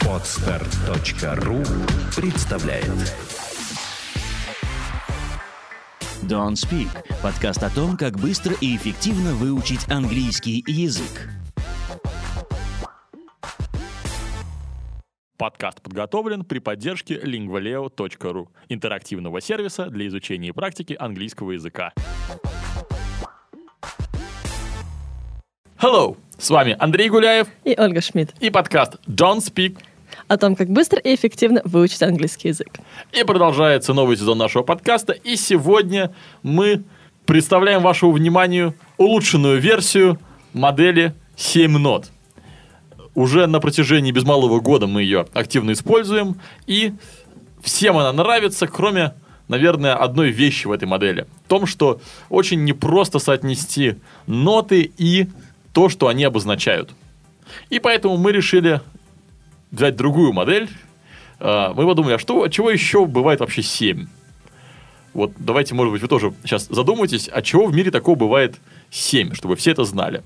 Podstart.ru представляет Don't Speak – подкаст о том, как быстро и эффективно выучить английский язык. Подкаст подготовлен при поддержке lingvaleo.ru – интерактивного сервиса для изучения и практики английского языка. Hello! С вами Андрей Гуляев и Ольга Шмидт. И подкаст Don't Speak о том, как быстро и эффективно выучить английский язык. И продолжается новый сезон нашего подкаста. И сегодня мы представляем вашему вниманию улучшенную версию модели 7 нот. Уже на протяжении без малого года мы ее активно используем. И всем она нравится, кроме, наверное, одной вещи в этой модели. В том, что очень непросто соотнести ноты и то, что они обозначают. И поэтому мы решили взять другую модель. Мы подумали, а чего еще бывает вообще 7? Вот давайте, может быть, вы тоже сейчас задумайтесь, а чего в мире такого бывает 7, чтобы все это знали.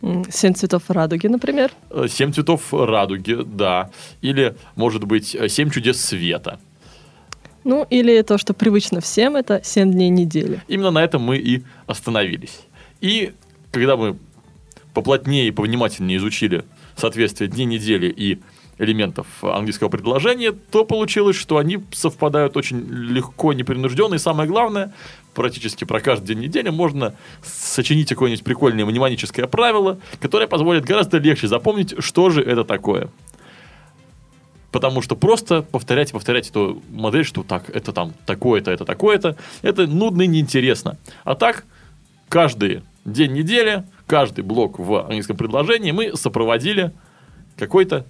7 цветов радуги, например. 7 цветов радуги, да. Или, может быть, 7 чудес света. Ну, или то, что привычно всем, это 7 дней недели. Именно на этом мы и остановились. И когда мы поплотнее и повнимательнее изучили соответствие дней недели и элементов английского предложения, то получилось, что они совпадают очень легко, непринужденно. И самое главное, практически про каждый день недели можно сочинить какое-нибудь прикольное мнемоническое правило, которое позволит гораздо легче запомнить, что же это такое. Потому что просто повторять эту модель, что так, это там такое-то, это такое-то, это нудно и неинтересно. А так, каждый день недели, каждый блок в английском предложении мы сопроводили какой-то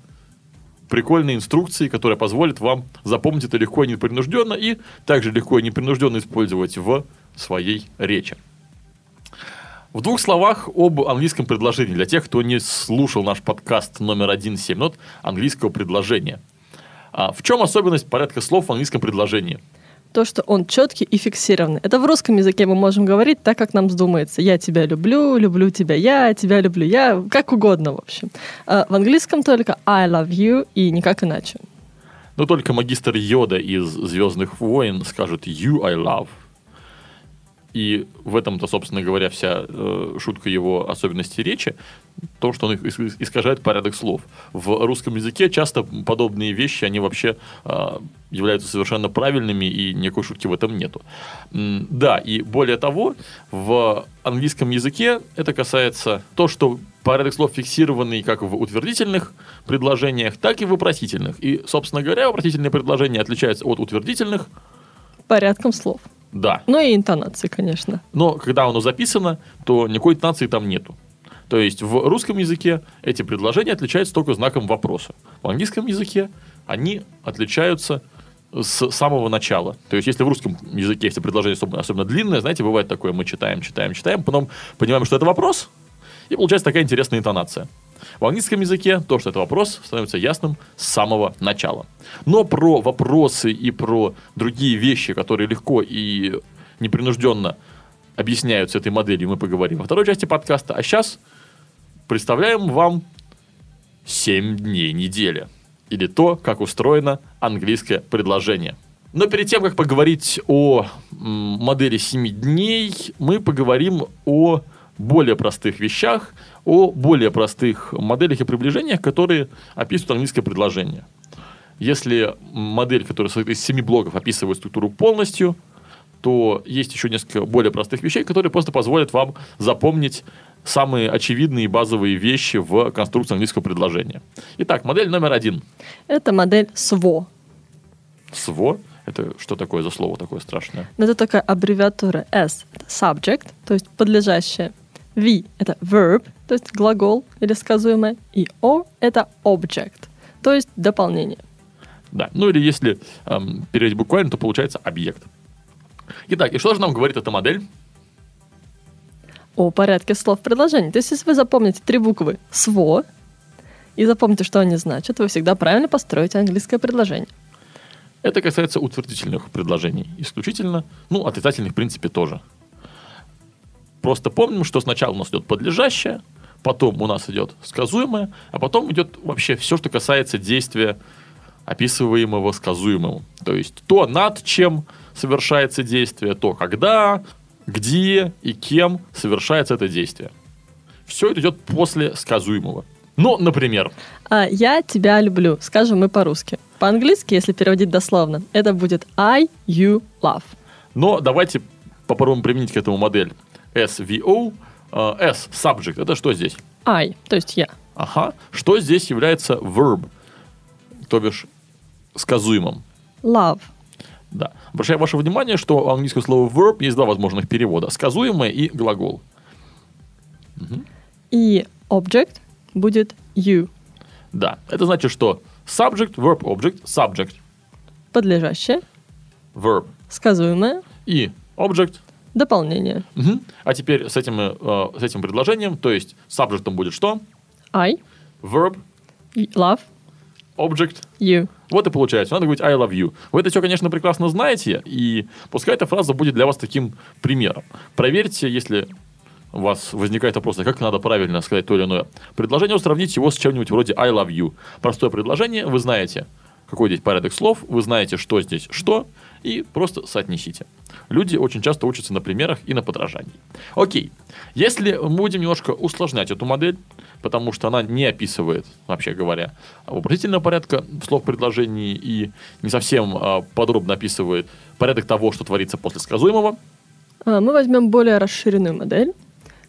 прикольной инструкцией, которая позволит вам запомнить это легко и непринужденно, и также легко и непринужденно использовать в своей речи. В двух словах об английском предложении для тех, кто не слушал наш подкаст номер 1 7 нот английского предложения. В чем особенность порядка слов в английском предложении? То, что он четкий и фиксированный. Это в русском языке мы можем говорить так, как нам вздумается. Я тебя люблю, люблю тебя люблю я, как угодно, в общем. В английском только I love you и никак иначе. Но только магистр Йода из «Звездных войн» скажет you I love. И в этом-то, собственно говоря, вся шутка его особенностей речи, то, что он их искажает порядок слов. В русском языке часто подобные вещи, они вообще являются совершенно правильными, и никакой шутки в этом нету. Да, и более того, в английском языке это касается то, что порядок слов фиксированный как в утвердительных предложениях, так и в вопросительных. И, собственно говоря, вопросительные предложения отличаются от утвердительных порядком слов. Да. Ну и интонации, конечно. Но когда оно записано, то никакой интонации там нету. То есть в русском языке эти предложения отличаются только знаком вопроса. В английском языке они отличаются с самого начала. То есть если в русском языке если предложение особенно длинное, знаете, бывает такое, мы читаем, потом понимаем, что это вопрос, и получается такая интересная интонация. В английском языке то, что это вопрос, становится ясным с самого начала. Но про вопросы и про другие вещи, которые легко и непринужденно объясняются этой моделью, мы поговорим во второй части подкаста. А сейчас представляем вам 7 дней недели. Или то, как устроено английское предложение. Но перед тем, как поговорить о модели 7 дней, мы поговорим о более простых вещах, о более простых моделях и приближениях, которые описывают английское предложение. Если модель, которая состоит из 7 блоков, описывает структуру полностью, то есть еще несколько более простых вещей, которые просто позволят вам запомнить самые очевидные базовые вещи в конструкции английского предложения. Итак, модель номер 1. Это модель СВО. СВО? Это что такое за слово такое страшное? Это такая аббревиатура S – это subject, то есть подлежащее. V – это verb, то есть глагол или сказуемое. И O – это object, то есть дополнение. Да, ну или если перевести буквально, то получается объект. Итак, и что же нам говорит эта модель? О порядке слов в предложении. То есть если вы запомните 3 буквы «сво» и запомните, что они значат, вы всегда правильно построите английское предложение. Это касается утвердительных предложений исключительно, ну, отрицательных в принципе тоже. Просто помним, что сначала у нас идет подлежащее, Потом у нас идет сказуемое, а потом идет вообще все, что касается действия, описываемого сказуемым. То есть то, над чем совершается действие, то, когда, где и кем совершается это действие. Все это идет после сказуемого. Ну, например... «Я тебя люблю», скажем мы по-русски. По-английски, если переводить дословно, это будет «I you love». Но давайте попробуем применить к этому модель SVO. S, subject, это что здесь? I, то есть я. Ага. Что здесь является verb, то бишь сказуемым? Love. Да. Обращаю ваше внимание, что в английском слове verb есть два возможных перевода. Сказуемое и глагол. Угу. И object будет you. Да. Это значит, что subject, verb, object, subject. Подлежащее. Verb. Сказуемое. И object. Дополнение. Угу. А теперь с этим предложением, то есть субжектом будет что? I. Verb. Love. Object. You. Вот и получается. Надо говорить I love you. Вы это все, конечно, прекрасно знаете, и пускай эта фраза будет для вас таким примером. Проверьте, если у вас возникает вопрос, как надо правильно сказать то или иное предложение, сравните его с чем-нибудь вроде I love you. Простое предложение, вы знаете, какой здесь порядок слов, вы знаете, что здесь что, и просто соотнесите. Люди очень часто учатся на примерах и на подражании. Окей, если мы будем немножко усложнять эту модель, потому что она не описывает, вообще говоря, вопросительного порядка слов предложений и не совсем подробно описывает порядок того, что творится после сказуемого. Мы возьмем более расширенную модель,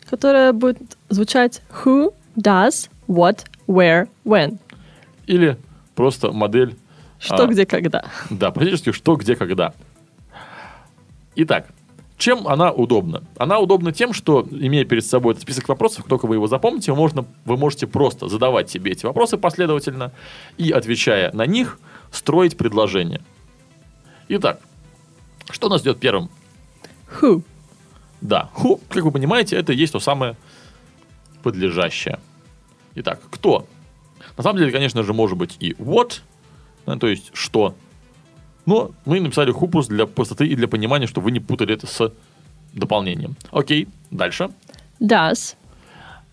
которая будет звучать who, does, what, where, when. Или просто модель... Что, где, когда. Да, практически что, где, когда. Итак, чем она удобна? Она удобна тем, что, имея перед собой этот список вопросов, только вы его запомните, вы можете просто задавать себе эти вопросы последовательно и, отвечая на них, строить предложение. Итак, что нас ждет первым? Who. Да, who, как вы понимаете, это есть то самое подлежащее. Итак, кто? На самом деле, конечно же, может быть и what, то есть что. Но мы написали хупус для простоты и для понимания, чтобы вы не путали это с дополнением. Окей, дальше. Does.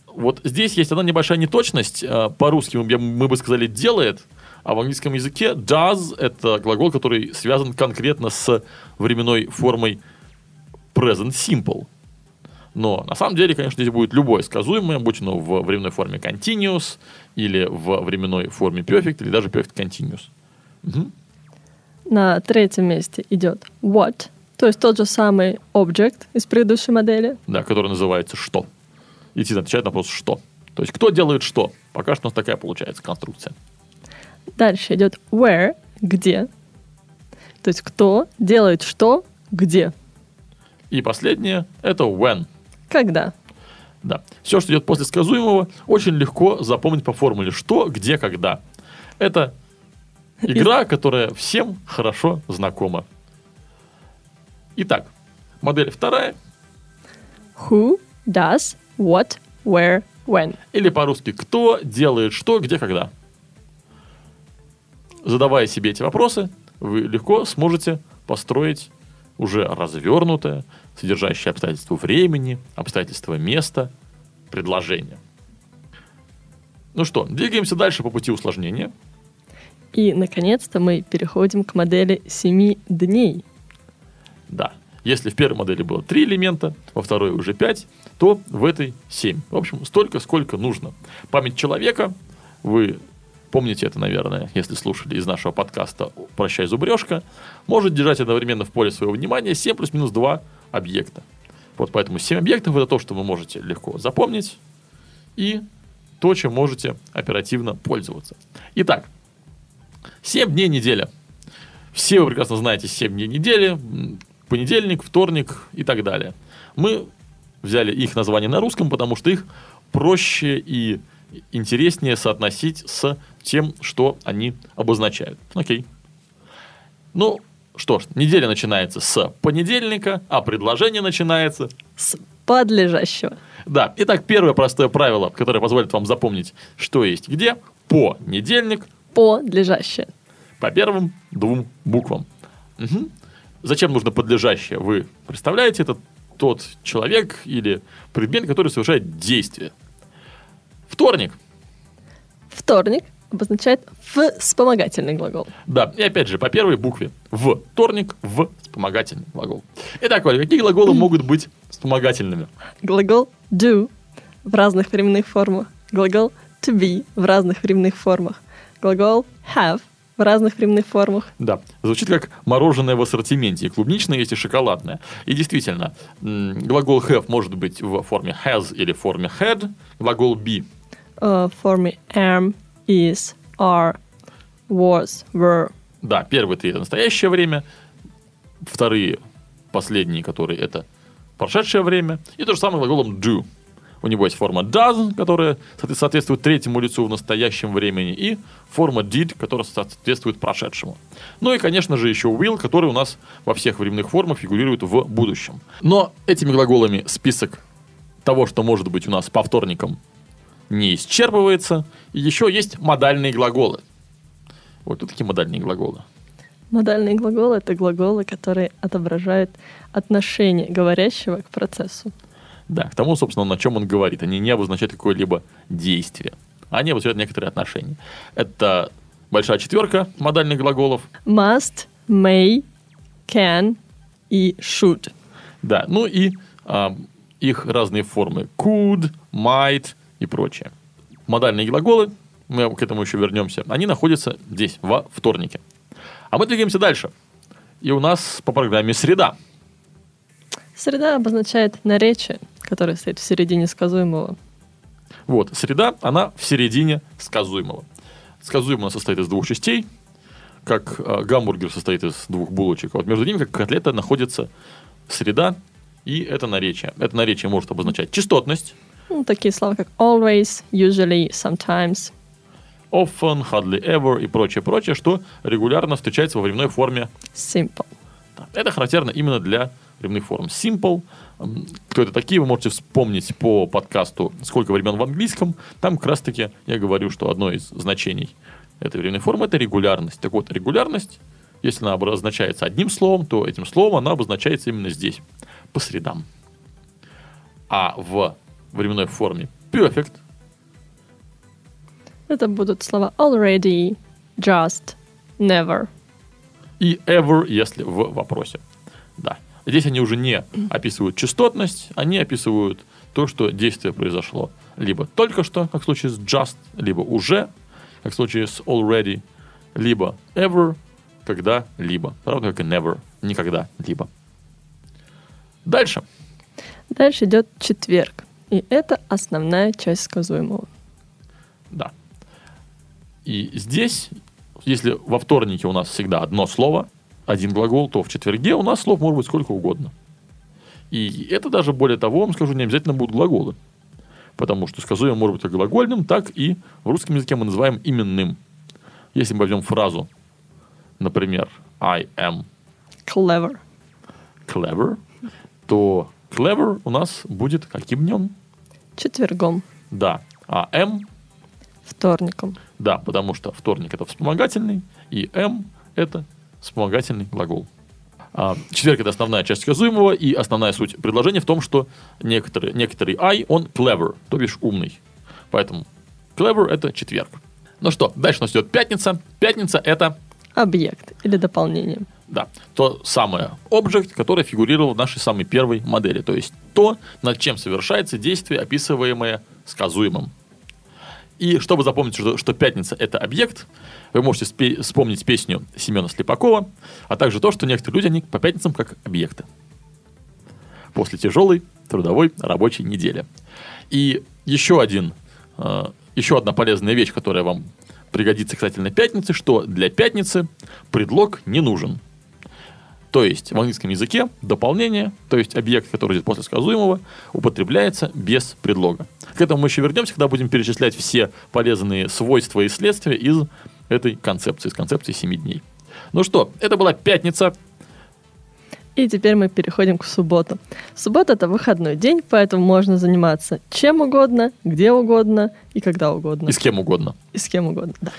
Вот здесь есть одна небольшая неточность. По-русски мы бы сказали «делает», а в английском языке «does» — это глагол, который связан конкретно с временной формой present simple. Но на самом деле, конечно, здесь будет любое сказуемое, будь оно в временной форме continuous, или в временной форме perfect, или даже perfect continuous. Угу. На третьем месте идет what, то есть тот же самый object из предыдущей модели. Да, который называется что. И отвечает на вопрос что. То есть кто делает что. Пока что у нас такая получается конструкция. Дальше идет where, где. То есть кто делает что, где. И последнее это when. Когда. Да. Все, что идет после сказуемого, очень легко запомнить по формуле что, где, когда. Это игра, которая всем хорошо знакома. Итак, модель вторая. Who, does, what, where, when. Или по-русски кто делает что, где, когда. Задавая себе эти вопросы, вы легко сможете построить уже развернутое, содержащее обстоятельства времени, обстоятельства места, предложение. Ну что, двигаемся дальше по пути усложнения. И, наконец-то, мы переходим к модели 7 дней. Да. Если в первой модели было 3 элемента, во второй уже 5, то в этой 7. В общем, столько, сколько нужно. Память человека. Вы помните это, наверное, если слушали из нашего подкаста «Прощай, зубрежка». Может держать одновременно в поле своего внимания 7 плюс-минус 2 объекта. Вот поэтому 7 объектов – это то, что вы можете легко запомнить. И то, чем можете оперативно пользоваться. Итак. 7 дней недели. Все вы прекрасно знаете 7 дней недели. Понедельник, вторник и так далее. Мы взяли их название на русском, потому что их проще и интереснее соотносить с тем, что они обозначают. Окей. Ну, что ж, неделя начинается с понедельника, а предложение начинается с подлежащего. Да. Итак, первое простое правило, которое позволит вам запомнить, что есть где. Понедельник. Подлежащее. По первым двум буквам. Угу. Зачем нужно подлежащее? Вы представляете, это тот человек или предмет, который совершает действие. Вторник. Вторник обозначает вспомогательный глагол. Да, и опять же, по первой букве. Вторник, вспомогательный глагол. Итак, Валя, какие глаголы могут быть вспомогательными? Глагол do в разных временных формах. Глагол to be в разных временных формах. Глагол have в разных временных формах. Да, звучит как мороженое в ассортименте. И клубничное есть, и шоколадное. И действительно, глагол have может быть в форме has или в форме had. Глагол be. В форме am, is, are, was, were. Да, первые три — это настоящее время. Вторые, последние, которые — это прошедшее время. И то же самое глаголом do. У него есть форма does, которая соответствует третьему лицу в настоящем времени, и форма did, которая соответствует прошедшему. Ну и, конечно же, еще will, который у нас во всех временных формах фигурирует в будущем. Но этими глаголами список того, что может быть у нас по вторникам, не исчерпывается. Еще есть модальные глаголы. Вот тут такие модальные глаголы. Модальные глаголы — это глаголы, которые отображают отношение говорящего к процессу. Да, к тому, собственно, на чем он говорит. Они не обозначают какое-либо действие. Они обозначают некоторые отношения. Это большая четверка модальных глаголов. Must, may, can и should. Да, ну и их разные формы. Could, might и прочее. Модальные глаголы, мы к этому еще вернемся, они находятся здесь, во вторнике. А мы двигаемся дальше. И у нас по программе среда. Среда обозначает наречие, которое стоит в середине сказуемого. Вот, среда, она в середине сказуемого. Сказуемое состоит из двух частей, как гамбургер состоит из двух булочек. Вот между ними, как котлета, находится среда и это наречие. Это наречие может обозначать частотность. Ну, такие слова, как always, usually, sometimes. Often, hardly ever и прочее-прочее, что регулярно встречается во временной форме simple. Это характерно именно для временных форм simple. Кто это такие, вы можете вспомнить по подкасту «Сколько времен в английском». Там как раз-таки я говорю, что одно из значений этой временной формы – это регулярность. Так вот, регулярность, если она обозначается одним словом, то этим словом она обозначается именно здесь, по средам. А в временной форме perfect. Это будут слова already, just, never. И ever, если в вопросе. Да. Здесь они уже не описывают частотность, они описывают то, что действие произошло либо только что, как в случае с just, либо уже, как в случае с already, либо ever, когда-либо. Правда, как и never, никогда-либо. Дальше. Дальше идет четверг. И это основная часть сказуемого. Да. И здесь, если во вторнике у нас всегда одно слово, один глагол, то в четверге у нас слов может быть сколько угодно. И это даже, более того, вам скажу, не обязательно будут глаголы. Потому что сказуемое может быть как глагольным, так и в русском языке мы называем именным. Если мы возьмем фразу, например, I am clever, clever, то clever у нас будет каким днем? Четвергом. Да. А am? Вторником. Да, потому что вторник — это вспомогательный, и am — это вспомогательный глагол. Четверг — это основная часть сказуемого, и основная суть предложения в том, что некоторый I, он clever, то бишь умный. Поэтому clever — это четверг. Ну что, дальше у нас идет пятница. Пятница — это... объект или дополнение. Да, то самое object, которое фигурировало в нашей самой первой модели. То есть то, над чем совершается действие, описываемое сказуемым. И чтобы запомнить, что пятница — это объект, вы можете вспомнить песню Семена Слепакова, а также то, что некоторые люди, они по пятницам как объекты. После тяжелой трудовой рабочей недели. И еще одна полезная вещь, которая вам пригодится касательно пятницы, что для пятницы предлог не нужен. То есть в английском языке дополнение, то есть объект, который идет после сказуемого, употребляется без предлога. К этому мы еще вернемся, когда будем перечислять все полезные свойства и следствия из этой концепции, из концепции 7 дней. Ну что, это была пятница. И теперь мы переходим к субботу. Суббота — это выходной день, поэтому можно заниматься чем угодно, где угодно и когда угодно. И с кем угодно. И с кем угодно, да.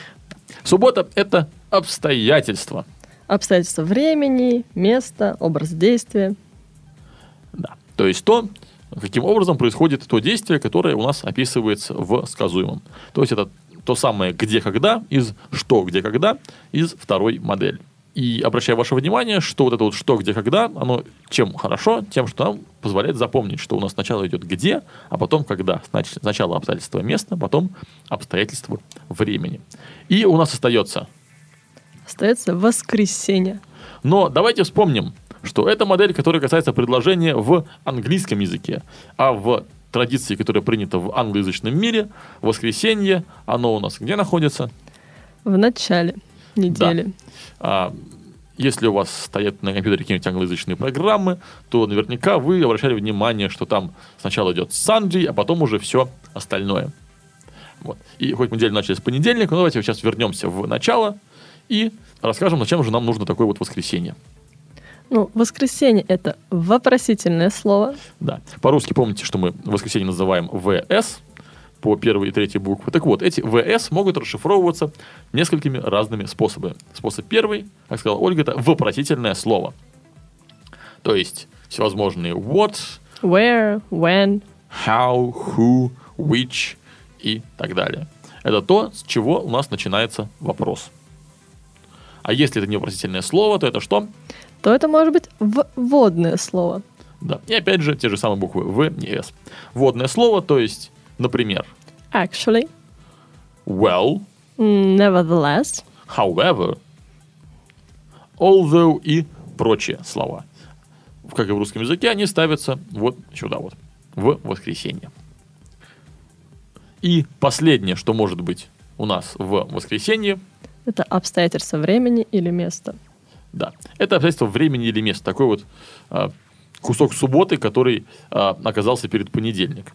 Суббота — это обстоятельства. Обстоятельства времени, места, образ действия. Да, то есть то, каким образом происходит то действие, которое у нас описывается в сказуемом. То есть это то самое «где-когда» из «что, где, когда» из второй модели. И обращаю ваше внимание, что вот это вот «что, где, когда», оно чем хорошо? Тем, что нам позволяет запомнить, что у нас сначала идет «где», а потом «когда». Значит, сначала обстоятельства места, потом обстоятельства времени. И у нас остается... Остается воскресенье. Но давайте вспомним, что это модель, которая касается предложения в английском языке. А в традиции, которая принята в англоязычном мире, воскресенье, оно у нас где находится? В начале недели. Да. Если у вас стоят на компьютере какие-нибудь англоязычные программы, то наверняка вы обращали внимание, что там сначала идет Sunday, а потом уже все остальное. Вот. И хоть мы неделю начали с понедельника, но давайте сейчас вернемся в начало и расскажем, зачем же нам нужно такое вот воскресенье. Ну, воскресенье – это вопросительное слово. Да. По-русски помните, что мы воскресенье называем ВС по первой и третьей букве. Так вот, эти ВС могут расшифровываться несколькими разными способами. Способ первый, как сказала Ольга, это вопросительное слово. То есть всевозможные what, where, when, how, who, which и так далее. Это то, с чего у нас начинается вопрос. А если это не вопросительное слово, то это что? То это может быть вводное слово. Да, и опять же, те же самые буквы В и С. Вводное слово, то есть, например... Actually. Well. Nevertheless. However. Although и прочие слова. Как и в русском языке, они ставятся вот сюда вот, в воскресенье. И последнее, что может быть у нас в воскресенье... Это обстоятельства времени или места. Да, это обстоятельства времени или места. Такой вот кусок субботы, который оказался перед понедельник.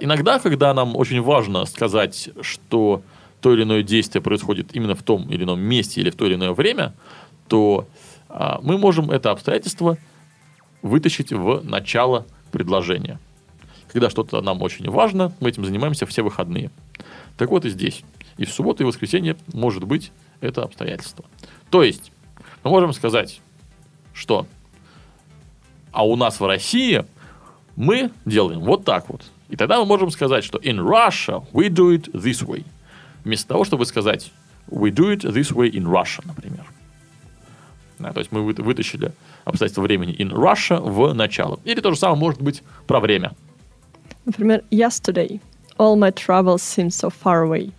Иногда, когда нам очень важно сказать, что то или иное действие происходит именно в том или ином месте или в то или иное время, то мы можем это обстоятельство вытащить в начало предложения. Когда что-то нам очень важно, мы этим занимаемся все выходные. Так вот и здесь. И в субботу, и в воскресенье может быть это обстоятельство. То есть... Мы можем сказать, что а у нас в России мы делаем вот так вот. И тогда мы можем сказать, что in Russia we do it this way. Вместо того, чтобы сказать we do it this way in Russia, например. Да, то есть мы вытащили обстоятельства времени in Russia в начало. Или то же самое может быть про время. Например, yesterday. All my troubles seem so far away.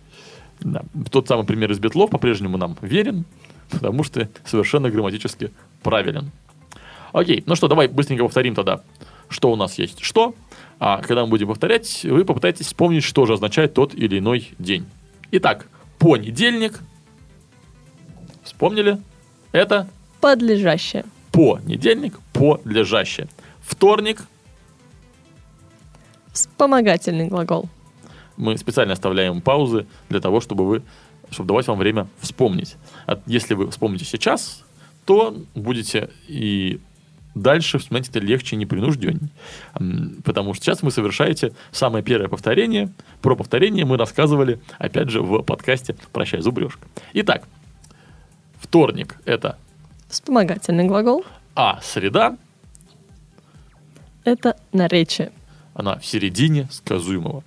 Да. Тот самый пример из Битлов по-прежнему нам верен. Потому что совершенно грамматически правилен. Окей, ну что, давай быстренько повторим тогда, что у нас есть что. А когда мы будем повторять, вы попытаетесь вспомнить, что же означает тот или иной день. Итак, понедельник. Вспомнили? Это? Подлежащее. Понедельник, подлежащее. Вторник. Вспомогательный глагол. Мы специально оставляем паузы для того, чтобы давать вам время вспомнить. Если вы вспомните сейчас, то будете и дальше вспоминать это легче, непринужденнее. Потому что сейчас вы совершаете самое первое повторение. Про повторение мы рассказывали, опять же, в подкасте «Прощай, зубрежка». Итак, вторник – это... Вспомогательный глагол. А среда? Это наречие. Она в середине сказуемого.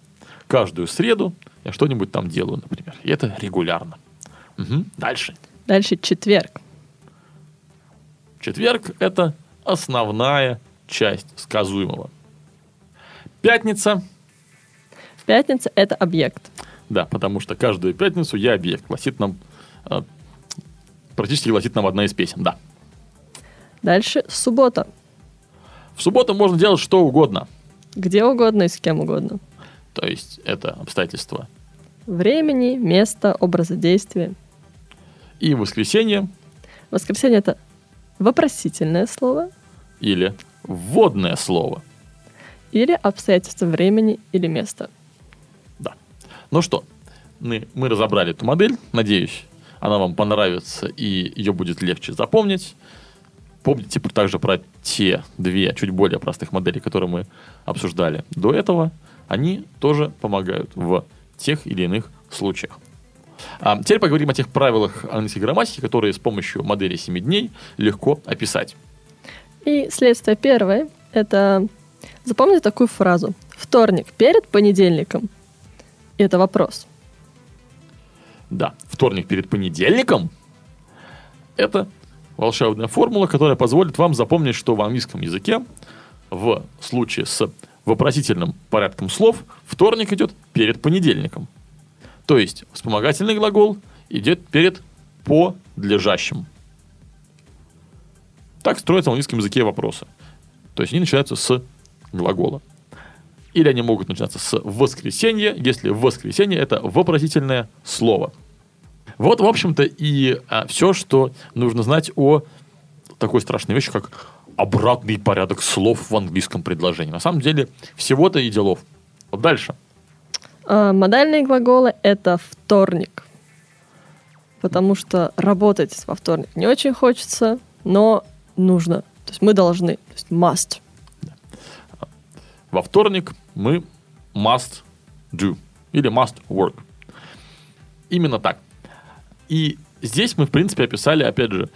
Каждую среду я что-нибудь там делаю, например. И это регулярно. Угу. Дальше. Дальше четверг. Четверг – это основная часть сказуемого. Пятница. Пятница – это объект. Да, потому что каждую пятницу я объект. Практически гласит нам одна из песен, да. Дальше суббота. В субботу можно делать что угодно. Где угодно и с кем угодно. То есть это обстоятельства времени, места, образа действия. И воскресенье. Воскресенье – это вопросительное слово. Или вводное слово. Или обстоятельства времени или места. Да. Ну что, мы разобрали эту модель. Надеюсь, она вам понравится и ее будет легче запомнить. Помните также про те две чуть более простых модели, которые мы обсуждали до этого. Они тоже помогают в тех или иных случаях. Теперь поговорим о тех правилах английской грамматики, которые с помощью модели 7 дней легко описать. И следствие первое – это Запомни такую фразу. Вторник перед понедельником. Это вопрос. Да, вторник перед понедельником – это волшебная формула, которая позволит вам запомнить, что в английском языке в случае с вопросительным порядком слов вторник идет перед понедельником. То есть вспомогательный глагол идет перед подлежащим. Так строятся в английском языке вопросы. То есть они начинаются с глагола. Или они могут начинаться с воскресенья, если воскресенье – это вопросительное слово. Вот, в общем-то, и все, что нужно знать о такой страшной вещи, как обратный порядок слов в английском предложении. На самом деле, всего-то и делов. Вот дальше. Модальные глаголы – это вторник. Потому что работать во вторник не очень хочется, но нужно. То есть мы должны. То есть must. Во вторник мы must do. Или must work. Именно так. И здесь мы, в принципе, описали, опять же,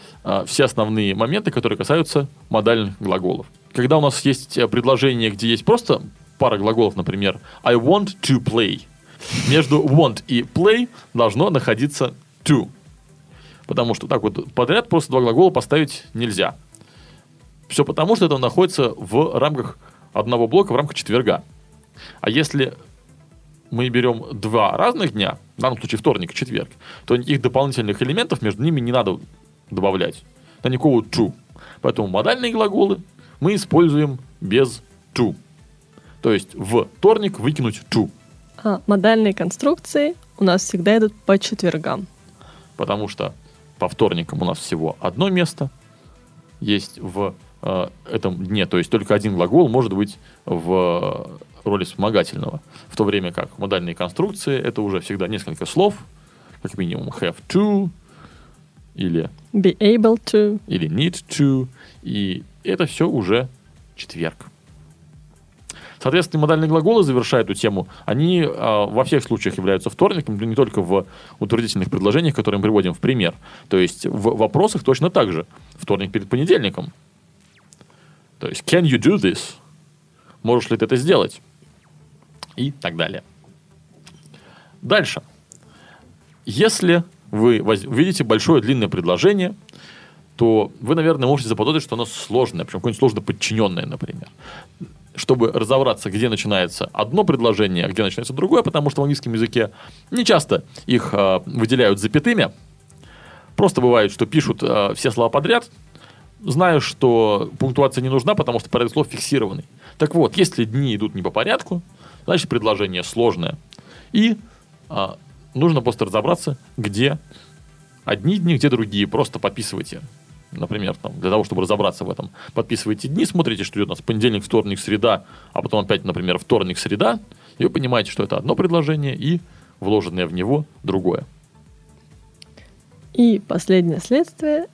все основные моменты, которые касаются модальных глаголов. Когда у нас есть предложение, где есть просто пара глаголов, например, I want to play. Между want и play должно находиться to. Потому что так вот подряд просто два глагола поставить нельзя. Все потому, что это находится в рамках одного блока, в рамках четверга. А если мы берем два разных дня, в данном случае вторник и четверг, то никаких дополнительных элементов между ними не надо добавлять. Да никакого to. Поэтому модальные глаголы мы используем без to. То есть в вторник выкинуть to. А модальные конструкции у нас всегда идут по четвергам. Потому что по вторникам у нас всего одно место есть в этом дне. То есть только один глагол может быть в роли вспомогательного. В то время как модальные конструкции это уже всегда несколько слов, как минимум have to, или be able to, или need to. И это все уже четверг. Соответственно, модальные глаголы, завершая эту тему, они во всех случаях являются вторником, не только в утвердительных предложениях, которые мы приводим в пример. То есть в вопросах точно так же. Вторник перед понедельником. То есть can you do this? Можешь ли ты это сделать? И так далее. Дальше. Если вы увидите большое длинное предложение, то вы, наверное, можете заподозрить, что оно сложное, причем какое-нибудь сложно подчиненное, например. Чтобы разобраться, где начинается одно предложение, а где начинается другое, потому что в английском языке не часто их выделяют запятыми. Просто бывает, что пишут все слова подряд, зная, что пунктуация не нужна, потому что порядок слов фиксированный. Так вот, если дни идут не по порядку, значит, предложение сложное. И нужно просто разобраться, где одни дни, где другие. Просто подписывайте. Например, там, для того, чтобы разобраться в этом. Подписывайте дни, смотрите, что идет у нас понедельник, вторник, среда, а потом опять, например, вторник, среда. И вы понимаете, что это одно предложение и вложенное в него другое. И последнее следствие.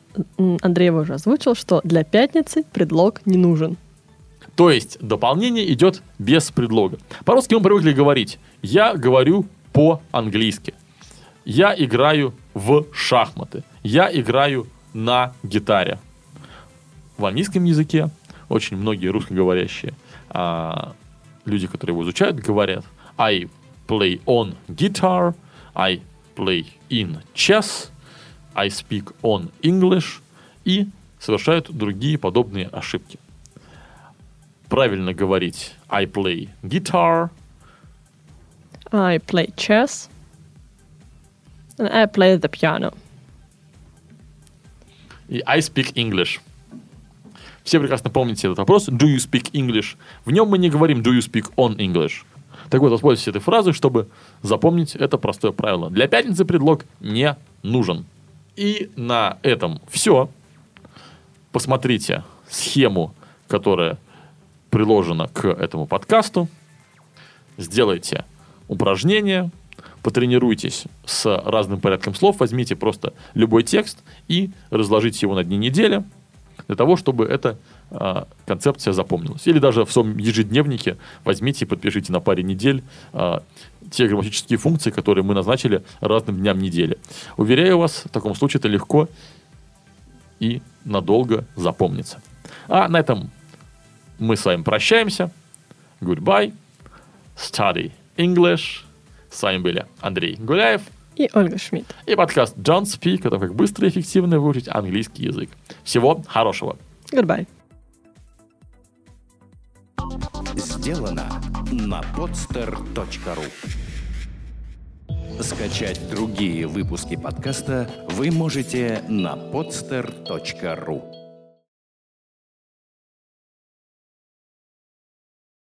Андрей уже озвучил, что для пятницы предлог не нужен. То есть дополнение идет без предлога. По-русски мы привыкли говорить «я говорю по-английски», «я играю в шахматы», «я играю на гитаре». В английском языке очень многие русскоговорящие люди, которые его изучают, говорят I play on guitar, I play in chess, I speak on English и совершают другие подобные ошибки. Правильно говорить I play guitar, I play chess, and I play the piano. И I speak English. Все прекрасно помните этот вопрос. Do you speak English? В нем мы не говорим do you speak on English. Так вот, воспользуйтесь этой фразой, чтобы запомнить это простое правило. Для пятницы предлог не нужен. И на этом все. Посмотрите схему, которая приложена к этому подкасту. Сделайте упражнение. Потренируйтесь с разным порядком слов, возьмите просто любой текст и разложите его на дни недели, для того, чтобы эта концепция запомнилась. Или даже в своем ежедневнике возьмите и подпишите на паре недель те грамматические функции, которые мы назначили разным дням недели. Уверяю вас, в таком случае это легко и надолго запомнится. А на этом мы с вами прощаемся. Goodbye. Study English. С вами были Андрей Гуляев и Ольга Шмидт. И подкаст Don't Speak, который как быстро и эффективно выучить английский язык. Всего хорошего. Goodbye. Сделано на Podstart.ru. Скачать другие выпуски подкаста вы можете на Podstart.ru.